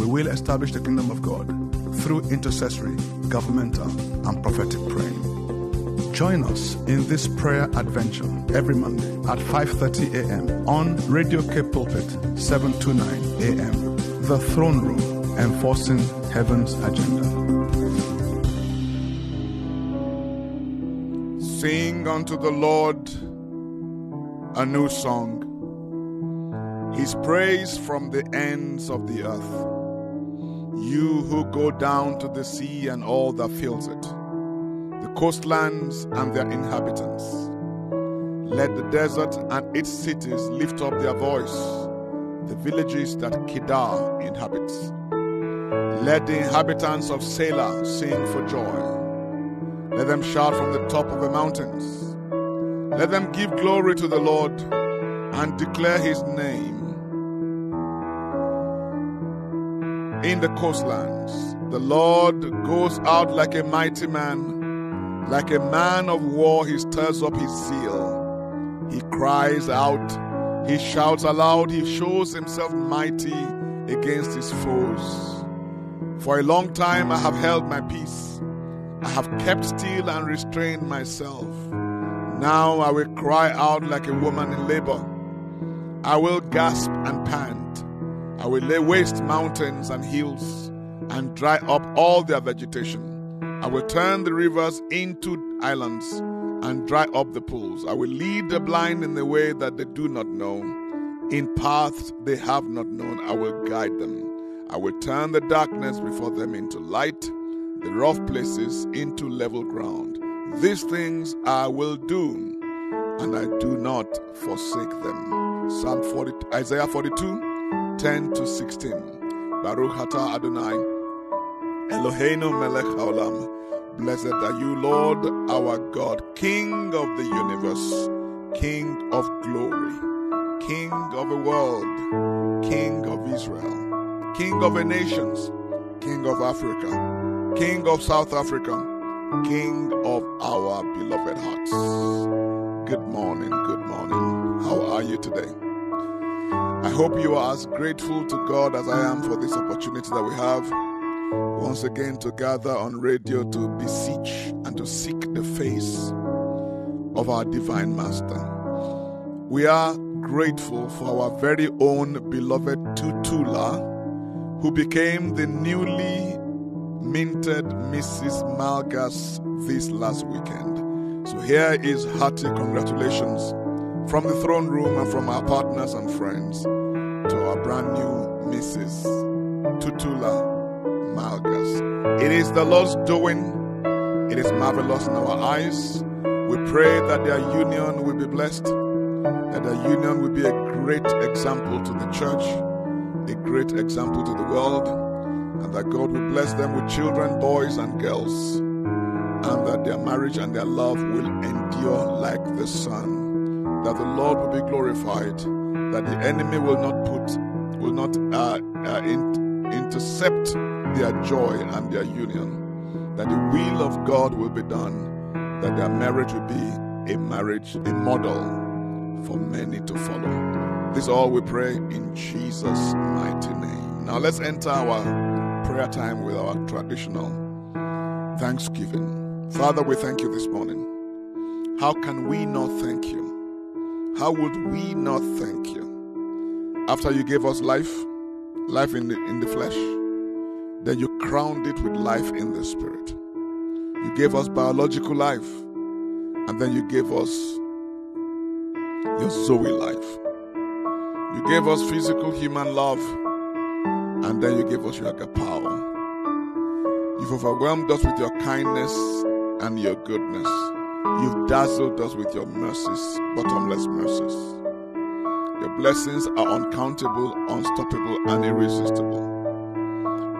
We will establish the Kingdom of God through intercessory, governmental, and prophetic praying. Join us in this prayer adventure every Monday at 5:30 a.m. on Radio K-Pulpit 729 a.m. The Throne Room, enforcing heaven's agenda. Sing unto the Lord a new song, His praise from the ends of the earth. You who go down to the sea and all that fills it, the coastlands and their inhabitants. Let the desert and its cities lift up their voice, the villages that Kedar inhabits. Let the inhabitants of Selah sing for joy. Let them shout from the top of the mountains. Let them give glory to the Lord and declare His name. In the coastlands, the Lord goes out like a mighty man, like a man of war. He stirs up his zeal. He cries out, he shouts aloud, he shows himself mighty against his foes. For a long time I have held my peace. I have kept still and restrained myself. Now I will cry out like a woman in labor. I will gasp and pant. I will lay waste mountains and hills and dry up all their vegetation. I will turn the rivers into islands and dry up the pools. I will lead the blind in the way that they do not know. In paths they have not known, I will guide them. I will turn the darkness before them into light, the rough places into level ground. These things I will do, and I do not forsake them. Isaiah 42. 10 to 16. Baruch Atah Adonai, Eloheinu Melech Haolam. Blessed are you, Lord, our God, King of the universe, King of glory, King of the world, King of Israel, King of the nations, King of Africa, King of South Africa, King of our beloved hearts. Good morning, good morning. How are you today? I hope you are as grateful to God as I am for this opportunity that we have once again to gather on radio to beseech and to seek the face of our Divine Master. We are grateful for our very own beloved Tutula, who became the newly minted Mrs. Malgas this last weekend. So here is hearty congratulations from the Throne Room and from our partners and friends to our brand new Mrs. Tutula Malgas. It is the Lord's doing. It is marvelous in our eyes. We pray that their union will be blessed, that their union will be a great example to the church, a great example to the world, and that God will bless them with children, boys and girls, and that their marriage and their love will endure like the sun. That the Lord will be glorified, that the enemy will not intercept their joy and their union, that the will of God will be done, that their marriage will be a marriage, a model for many to follow. This all we pray in Jesus' mighty name. Now let's enter our prayer time with our traditional thanksgiving. Father, we thank you this morning. How can we not thank you? How would we not thank you? After you gave us life in the flesh, then you crowned it with life in the spirit. You gave us biological life, and then you gave us your Zoe life. You gave us physical human love, and then you gave us your agapao. You've overwhelmed us with your kindness and your goodness. You've dazzled us with your mercies, bottomless mercies. Your blessings are uncountable, unstoppable, and irresistible.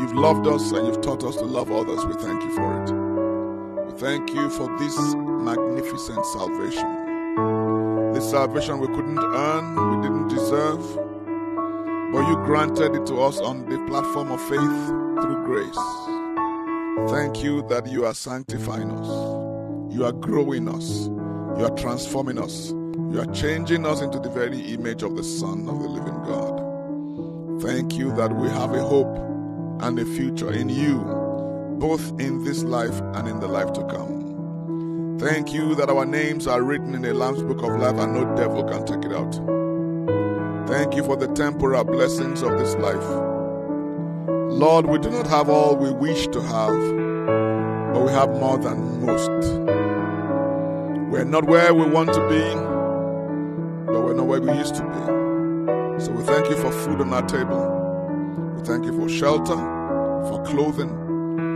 You've loved us and you've taught us to love others. We thank you for it. We thank you for this magnificent salvation. This salvation we couldn't earn, we didn't deserve, but you granted it to us on the platform of faith through grace. Thank you that you are sanctifying us. You are growing us. You are transforming us. You are changing us into the very image of the Son of the living God. Thank you that we have a hope and a future in you, both in this life and in the life to come. Thank you that our names are written in the Lamb's Book of Life and no devil can take it out. Thank you for the temporal blessings of this life. Lord, we do not have all we wish to have, but we have more than most. We're not where we want to be, but we're not where we used to be. So we thank you for food on our table. We thank you for shelter, for clothing,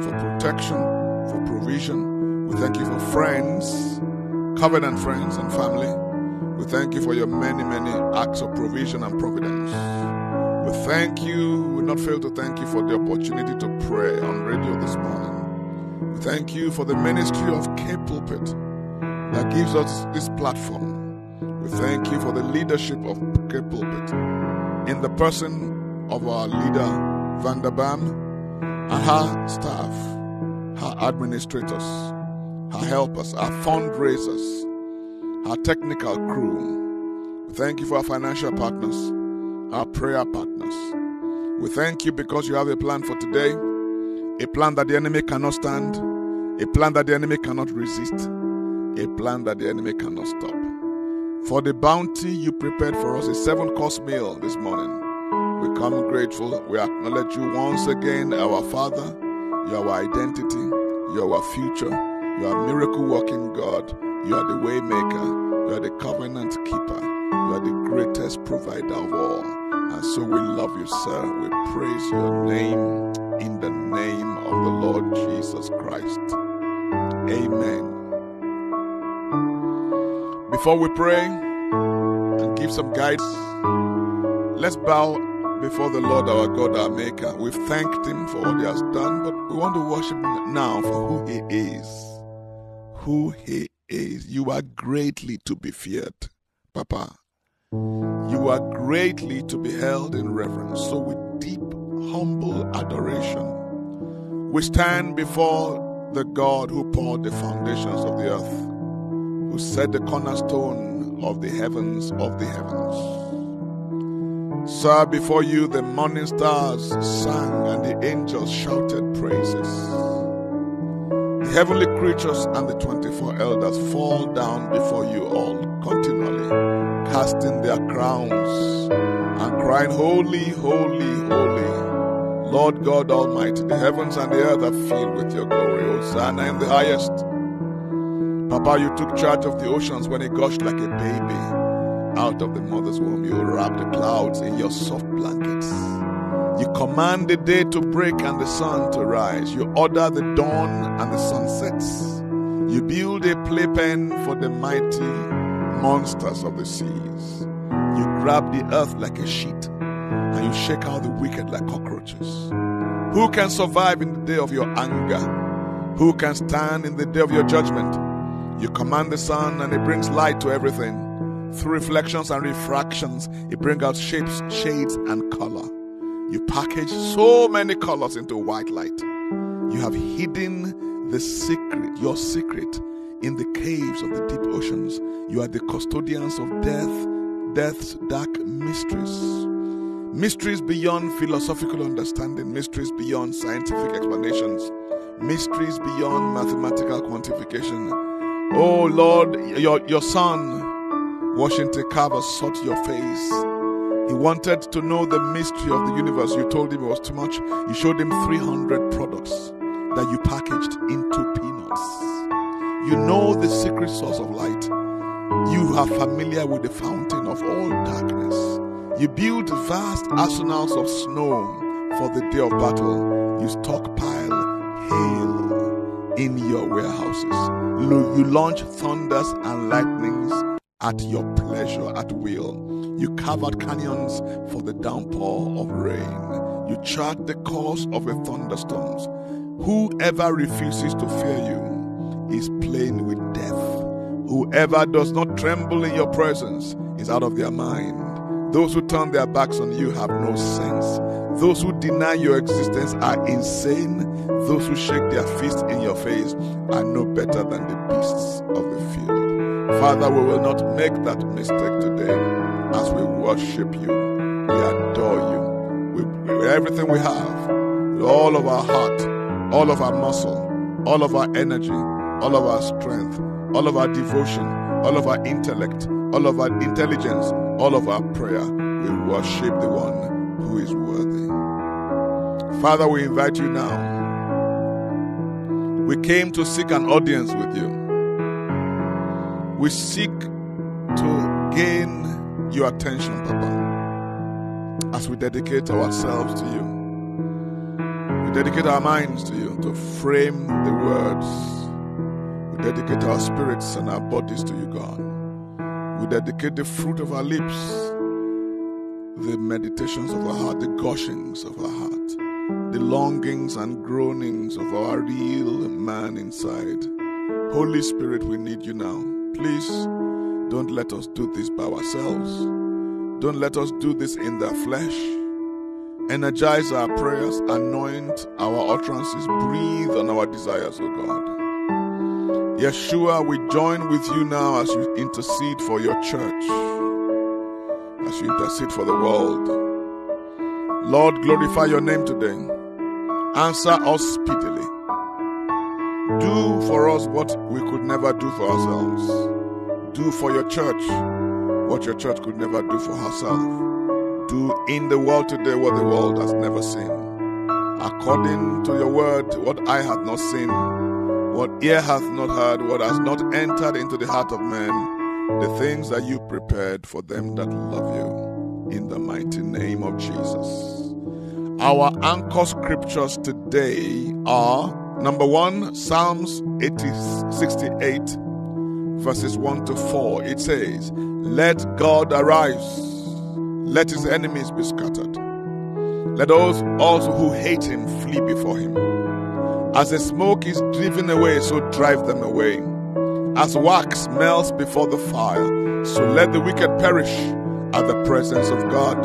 for protection, for provision. We thank you for friends, covenant friends and family. We thank you for your many, many acts of provision and providence. We thank you, we will not fail to thank you for the opportunity to pray on radio this morning. We thank you for the ministry of Cape Pulpit that gives us this platform. We thank you for the leadership of Cape Pulpit in the person of our leader, Vanda Bam, and her staff, her administrators, her helpers, her fundraisers, her technical crew. We thank you for our financial partners, our prayer partners. We thank you because you have a plan for today, a plan that the enemy cannot stand, a plan that the enemy cannot resist, a plan that the enemy cannot stop. For the bounty you prepared for us, a 7-course meal this morning. We come grateful. We acknowledge you once again, our Father. You are our identity. You are our future. You are a miracle-working God. You are the waymaker. You are the covenant keeper. You are the greatest provider of all. And so we love you, sir. We praise your name in the name of the Lord Jesus Christ. Amen. Before we pray and give some guidance, let's bow before the Lord our God, our Maker. We've thanked Him for what He has done, but we want to worship Him now for who He is. Who He is. You are greatly to be feared, Papa. You are greatly to be held in reverence. So with deep, humble adoration, we stand before the God who poured the foundations of the earth, who set the cornerstone of the heavens of the heavens. Sir, before you the morning stars sang and the angels shouted praises. The heavenly creatures and the 24 elders fall down before you all continually, casting their crowns and crying, Holy, holy, holy, Lord God Almighty. The heavens and the earth are filled with your glory. Hosanna in the highest. Papa, you took charge of the oceans when it gushed like a baby out of the mother's womb. You wrap the clouds in your soft blankets. You command the day to break and the sun to rise. You order the dawn and the sunsets. You build a playpen for the mighty monsters of the seas. You grab the earth like a sheet and you shake out the wicked like cockroaches. Who can survive in the day of your anger? Who can stand in the day of your judgment? You command the sun and it brings light to everything. Through reflections and refractions, it brings out shapes, shades, and color. You package so many colors into white light. You have hidden the secret, your secret, in the caves of the deep oceans. You are the custodians of death's dark mysteries. Mysteries beyond philosophical understanding, mysteries beyond scientific explanations, mysteries beyond mathematical quantification. Oh Lord, your Son, Washington Carver, sought your face. He wanted to know the mystery of the universe. You told him it was too much. You showed him 300 products that you packaged into peanuts. You know the secret source of light. You are familiar with the fountain of all darkness. You build vast arsenals of snow for the day of battle. You stockpile hail in your warehouses. You launch thunders and lightnings at your pleasure, at will. You carve out canyons for the downpour of rain. You chart the course of a thunderstorm. Whoever refuses to fear you is playing with death. Whoever does not tremble in your presence is out of their mind. Those who turn their backs on you have no sense. Those who deny your existence are insane. Those who shake their fists in your face are no better than the beasts of the field. Father, we will not make that mistake today. As we worship you, we adore you. With everything we have, with all of our heart, all of our muscle, all of our energy, all of our strength, all of our devotion, all of our intellect, all of our intelligence, all of our prayer, we worship the one who is worthy. Father, we invite you now. We came to seek an audience with you. We seek to gain your attention, Papa, as we dedicate ourselves to you. We dedicate our minds to you to frame the words. We dedicate our spirits and our bodies to you, God. We dedicate the fruit of our lips, the meditations of our heart, the gushings of our heart, the longings and groanings of our real man inside. Holy Spirit, we need you now. Please don't let us do this by ourselves. Don't let us do this in the flesh. Energize our prayers, anoint our utterances, breathe on our desires, O God. Yeshua, we join with you now as you intercede for your church, as you intercede for the world. Lord, glorify your name today. Answer us speedily. Do for us what we could never do for ourselves. Do for your church what your church could never do for herself. Do in the world today what the world has never seen. According to your word, what eye hath not seen, what ear hath not heard, what has not entered into the heart of man, the things that you prepared for them that love you, in the mighty name of Jesus. Our anchor scriptures today are, number one, Psalms 68, verses 1 to 4. It says, "Let God arise, let his enemies be scattered. Let those also who hate him flee before him. As the smoke is driven away, so drive them away. As wax melts before the fire, so let the wicked perish at the presence of God.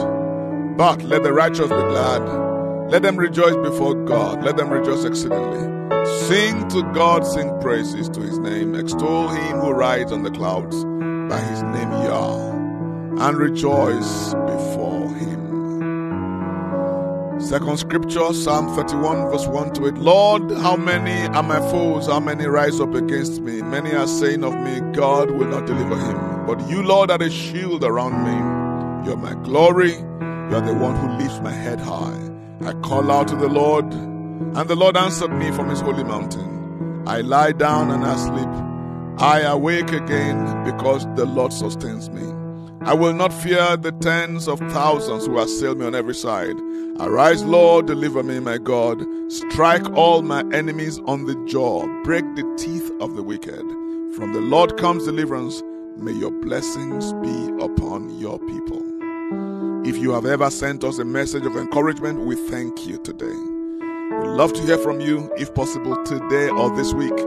But let the righteous be glad. Let them rejoice before God. Let them rejoice exceedingly. Sing to God, sing praises to his name. Extol him who rides on the clouds. By his name ye are. And rejoice before him." Second scripture, Psalm 31, verse 1 to 8. "Lord, how many are my foes? How many rise up against me? Many are saying of me, God will not deliver him. But you, Lord, are a shield around me. You are my glory. You are the one who lifts my head high. I call out to the Lord, and the Lord answered me from his holy mountain. I lie down and I sleep. I awake again because the Lord sustains me. I will not fear the tens of thousands who assail me on every side. Arise, Lord, deliver me, my God. Strike all my enemies on the jaw. Break the teeth of the wicked. From the Lord comes deliverance. May your blessings be upon your people." If you have ever sent us a message of encouragement, we thank you today. We'd love to hear from you, if possible, today or this week.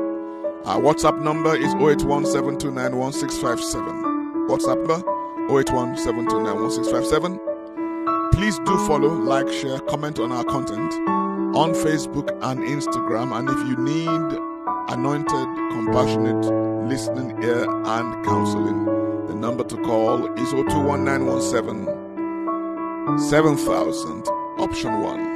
Our WhatsApp number is 08172911657. WhatsApp number? 08172911657. Please do follow, like, share, comment on our content on Facebook and Instagram. And if you need anointed, compassionate listening ear and counseling, the number to call is 021917 7000, option 1.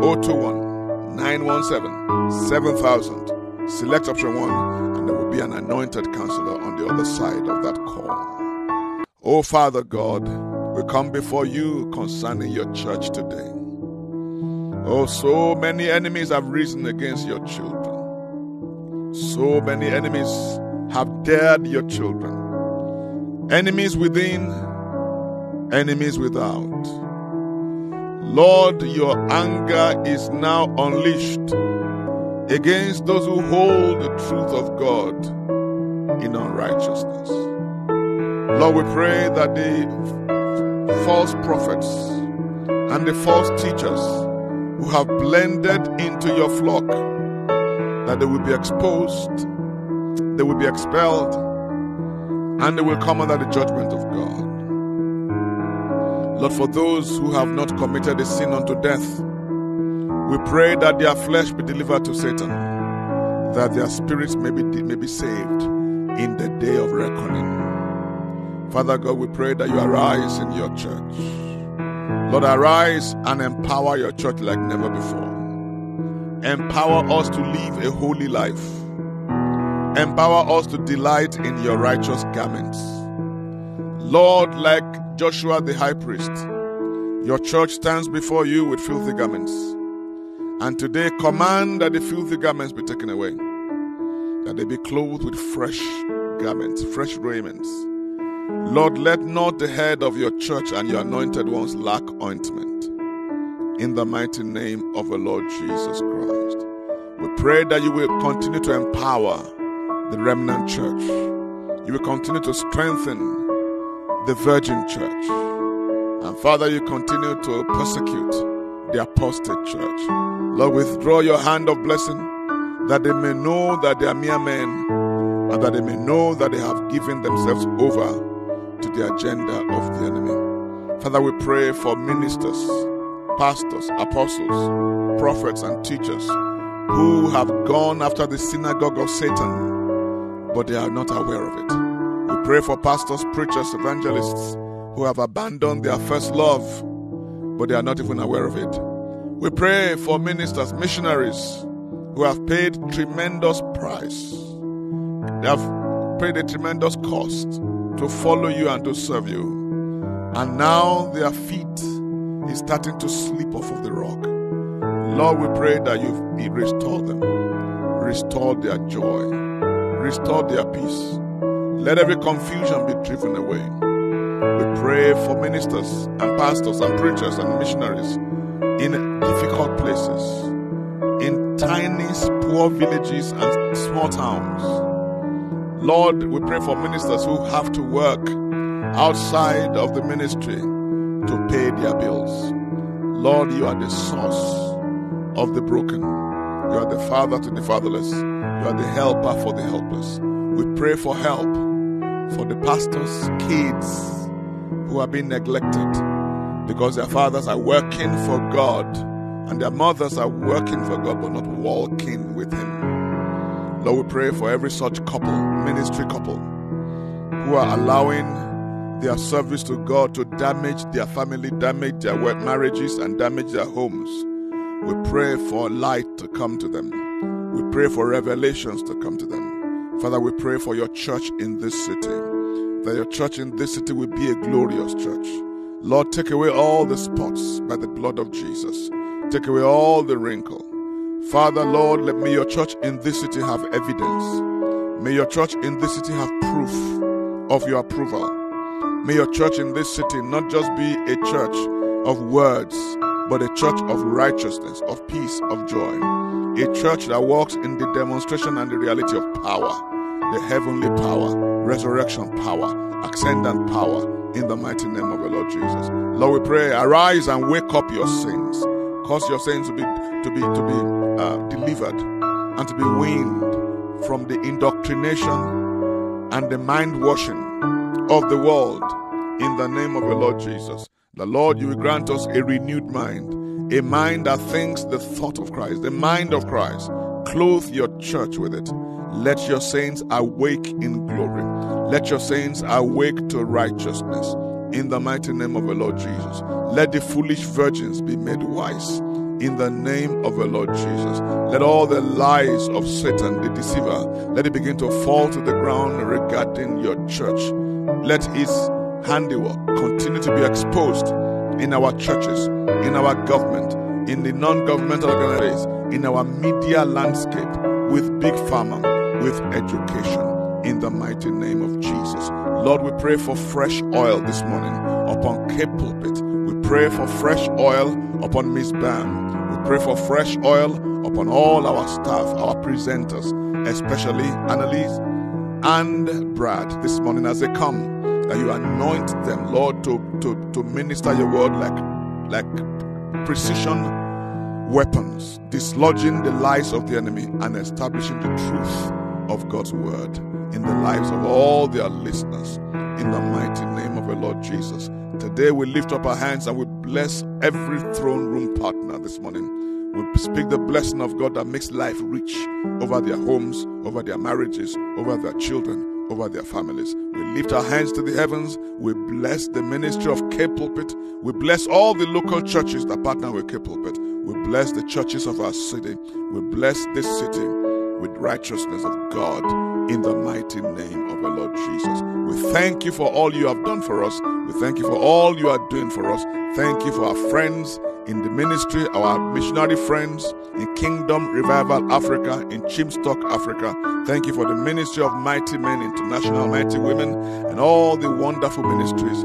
021917 7000, select option 1, and there will be an anointed counselor on the other side of that call. Oh, Father God, we come before you concerning your church today. Oh, so many enemies have risen against your children. So many enemies have dared your children. Enemies within, enemies without. Lord, your anger is now unleashed against those who hold the truth of God in unrighteousness. Lord, we pray that the false prophets and the false teachers who have blended into your flock, that they will be exposed, they will be expelled, and they will come under the judgment of God. Lord, for those who have not committed a sin unto death, we pray that their flesh be delivered to Satan, that their spirits may be saved in the day of reckoning. Father God, we pray that you arise in your church. Lord, arise and empower your church like never before. Empower us to live a holy life. Empower us to delight in your righteous garments. Lord, like Joshua the high priest, your church stands before you with filthy garments. And today command that the filthy garments be taken away, that they be clothed with fresh garments, fresh raiments. Lord, let not the head of your church and your anointed ones lack ointment. In the mighty name of the Lord Jesus Christ, we pray that you will continue to empower the remnant church. You will continue to strengthen the virgin church. And Father, you continue to persecute the apostate church. Lord, withdraw your hand of blessing, that they may know that they are mere men, and that they may know that they have given themselves over to the agenda of the enemy. Father, we pray for ministers, pastors, apostles, prophets, and teachers who have gone after the synagogue of Satan, but they are not aware of it. We pray for pastors, preachers, evangelists who have abandoned their first love, but they are not even aware of it. We pray for ministers, missionaries who have paid tremendous price. They have paid a tremendous cost to follow you and to serve you. And now their feet is starting to slip off of the rock. Lord, we pray that you restore them. Restore their joy. Restore their peace. Let every confusion be driven away. We pray for ministers and pastors and preachers and missionaries in difficult places, in tiny, poor villages and small towns. Lord, we pray for ministers who have to work outside of the ministry to pay their bills. Lord, you are the source of the broken. You are the father to the fatherless. You are the helper for the helpless. We pray for help for the pastors' kids who have been neglected, because their fathers are working for God and their mothers are working for God but not walking with Him. Lord, we pray for every such couple, ministry couple, who are allowing their service to God to damage their family, damage their marriages, and damage their homes. We pray for light to come to them. We pray for revelations to come to them. Father, we pray for your church in this city, that your church in this city will be a glorious church. Lord, take away all the spots by the blood of Jesus. Take away all the wrinkle. Father, Lord, let me your church in this city have evidence. May your church in this city have proof of your approval. May your church in this city not just be a church of words, but a church of righteousness, of peace, of joy. A church that walks in the demonstration and the reality of power, the heavenly power, resurrection power, ascendant power, in the mighty name of the Lord Jesus. Lord, we pray, arise and wake up your saints. Cause your saints to be delivered and to be weaned from the indoctrination and the mind washing of the world, in the name of the Lord Jesus. The Lord, you will grant us a renewed mind, a mind that thinks the thought of Christ, the mind of Christ. Clothe your church with it. Let your saints awake in glory. Let your saints awake to righteousness, in the mighty name of the Lord Jesus. Let the foolish virgins be made wise, in the name of the Lord Jesus. Let all the lies of Satan, the deceiver, let it begin to fall to the ground regarding your church. Let his handiwork continue to be exposed in our churches, in our government, in the non-governmental organizations, in our media landscape, with big pharma, with education. In the mighty name of Jesus. Lord, we pray for fresh oil this morning upon Cape Pulpit. We pray for fresh oil upon Miss Bam. We pray for fresh oil upon all our staff, our presenters, especially Annalise and Brad this morning as they come, that you anoint them, Lord, to minister your word like precision weapons, dislodging the lies of the enemy and establishing the truth of God's word in the lives of all their listeners. In the mighty name of the Lord Jesus. Today we lift up our hands and we bless every throne room partner this morning. We speak the blessing of God that makes life rich over their homes, over their marriages, over their children, over their families. We lift our hands to the heavens. We bless the ministry of K-Pulpit. We bless all the local churches that partner with K-Pulpit. We bless the churches of our city. We bless this city with righteousness of God in the mighty name of the Lord Jesus. We thank you for all you have done for us. We thank you for all you are doing for us. Thank you for our friends in the ministry, our missionary friends in Kingdom Revival Africa, in Chimstock Africa. Thank you for the ministry of Mighty Men International, Mighty Women, and all the wonderful ministries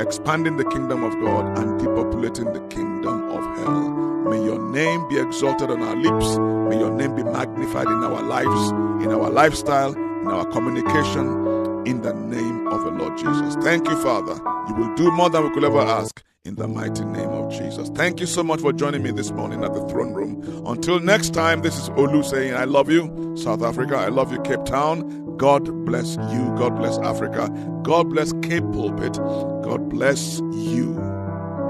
expanding the kingdom of God and depopulating the kingdom of hell. May your name be exalted on our lips. May your name be magnified in our lives, in our lifestyle, in our communication, in the name of the Lord Jesus. Thank you, Father. You will do more than we could ever ask in the mighty name of Jesus. Thank you so much for joining me this morning at the throne room. Until next time, this is Olu saying, I love you, South Africa. I love you, Cape Town. God bless you. God bless Africa. God bless Cape Pulpit. God bless you.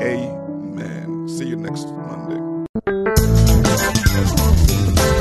Amen. See you next Monday.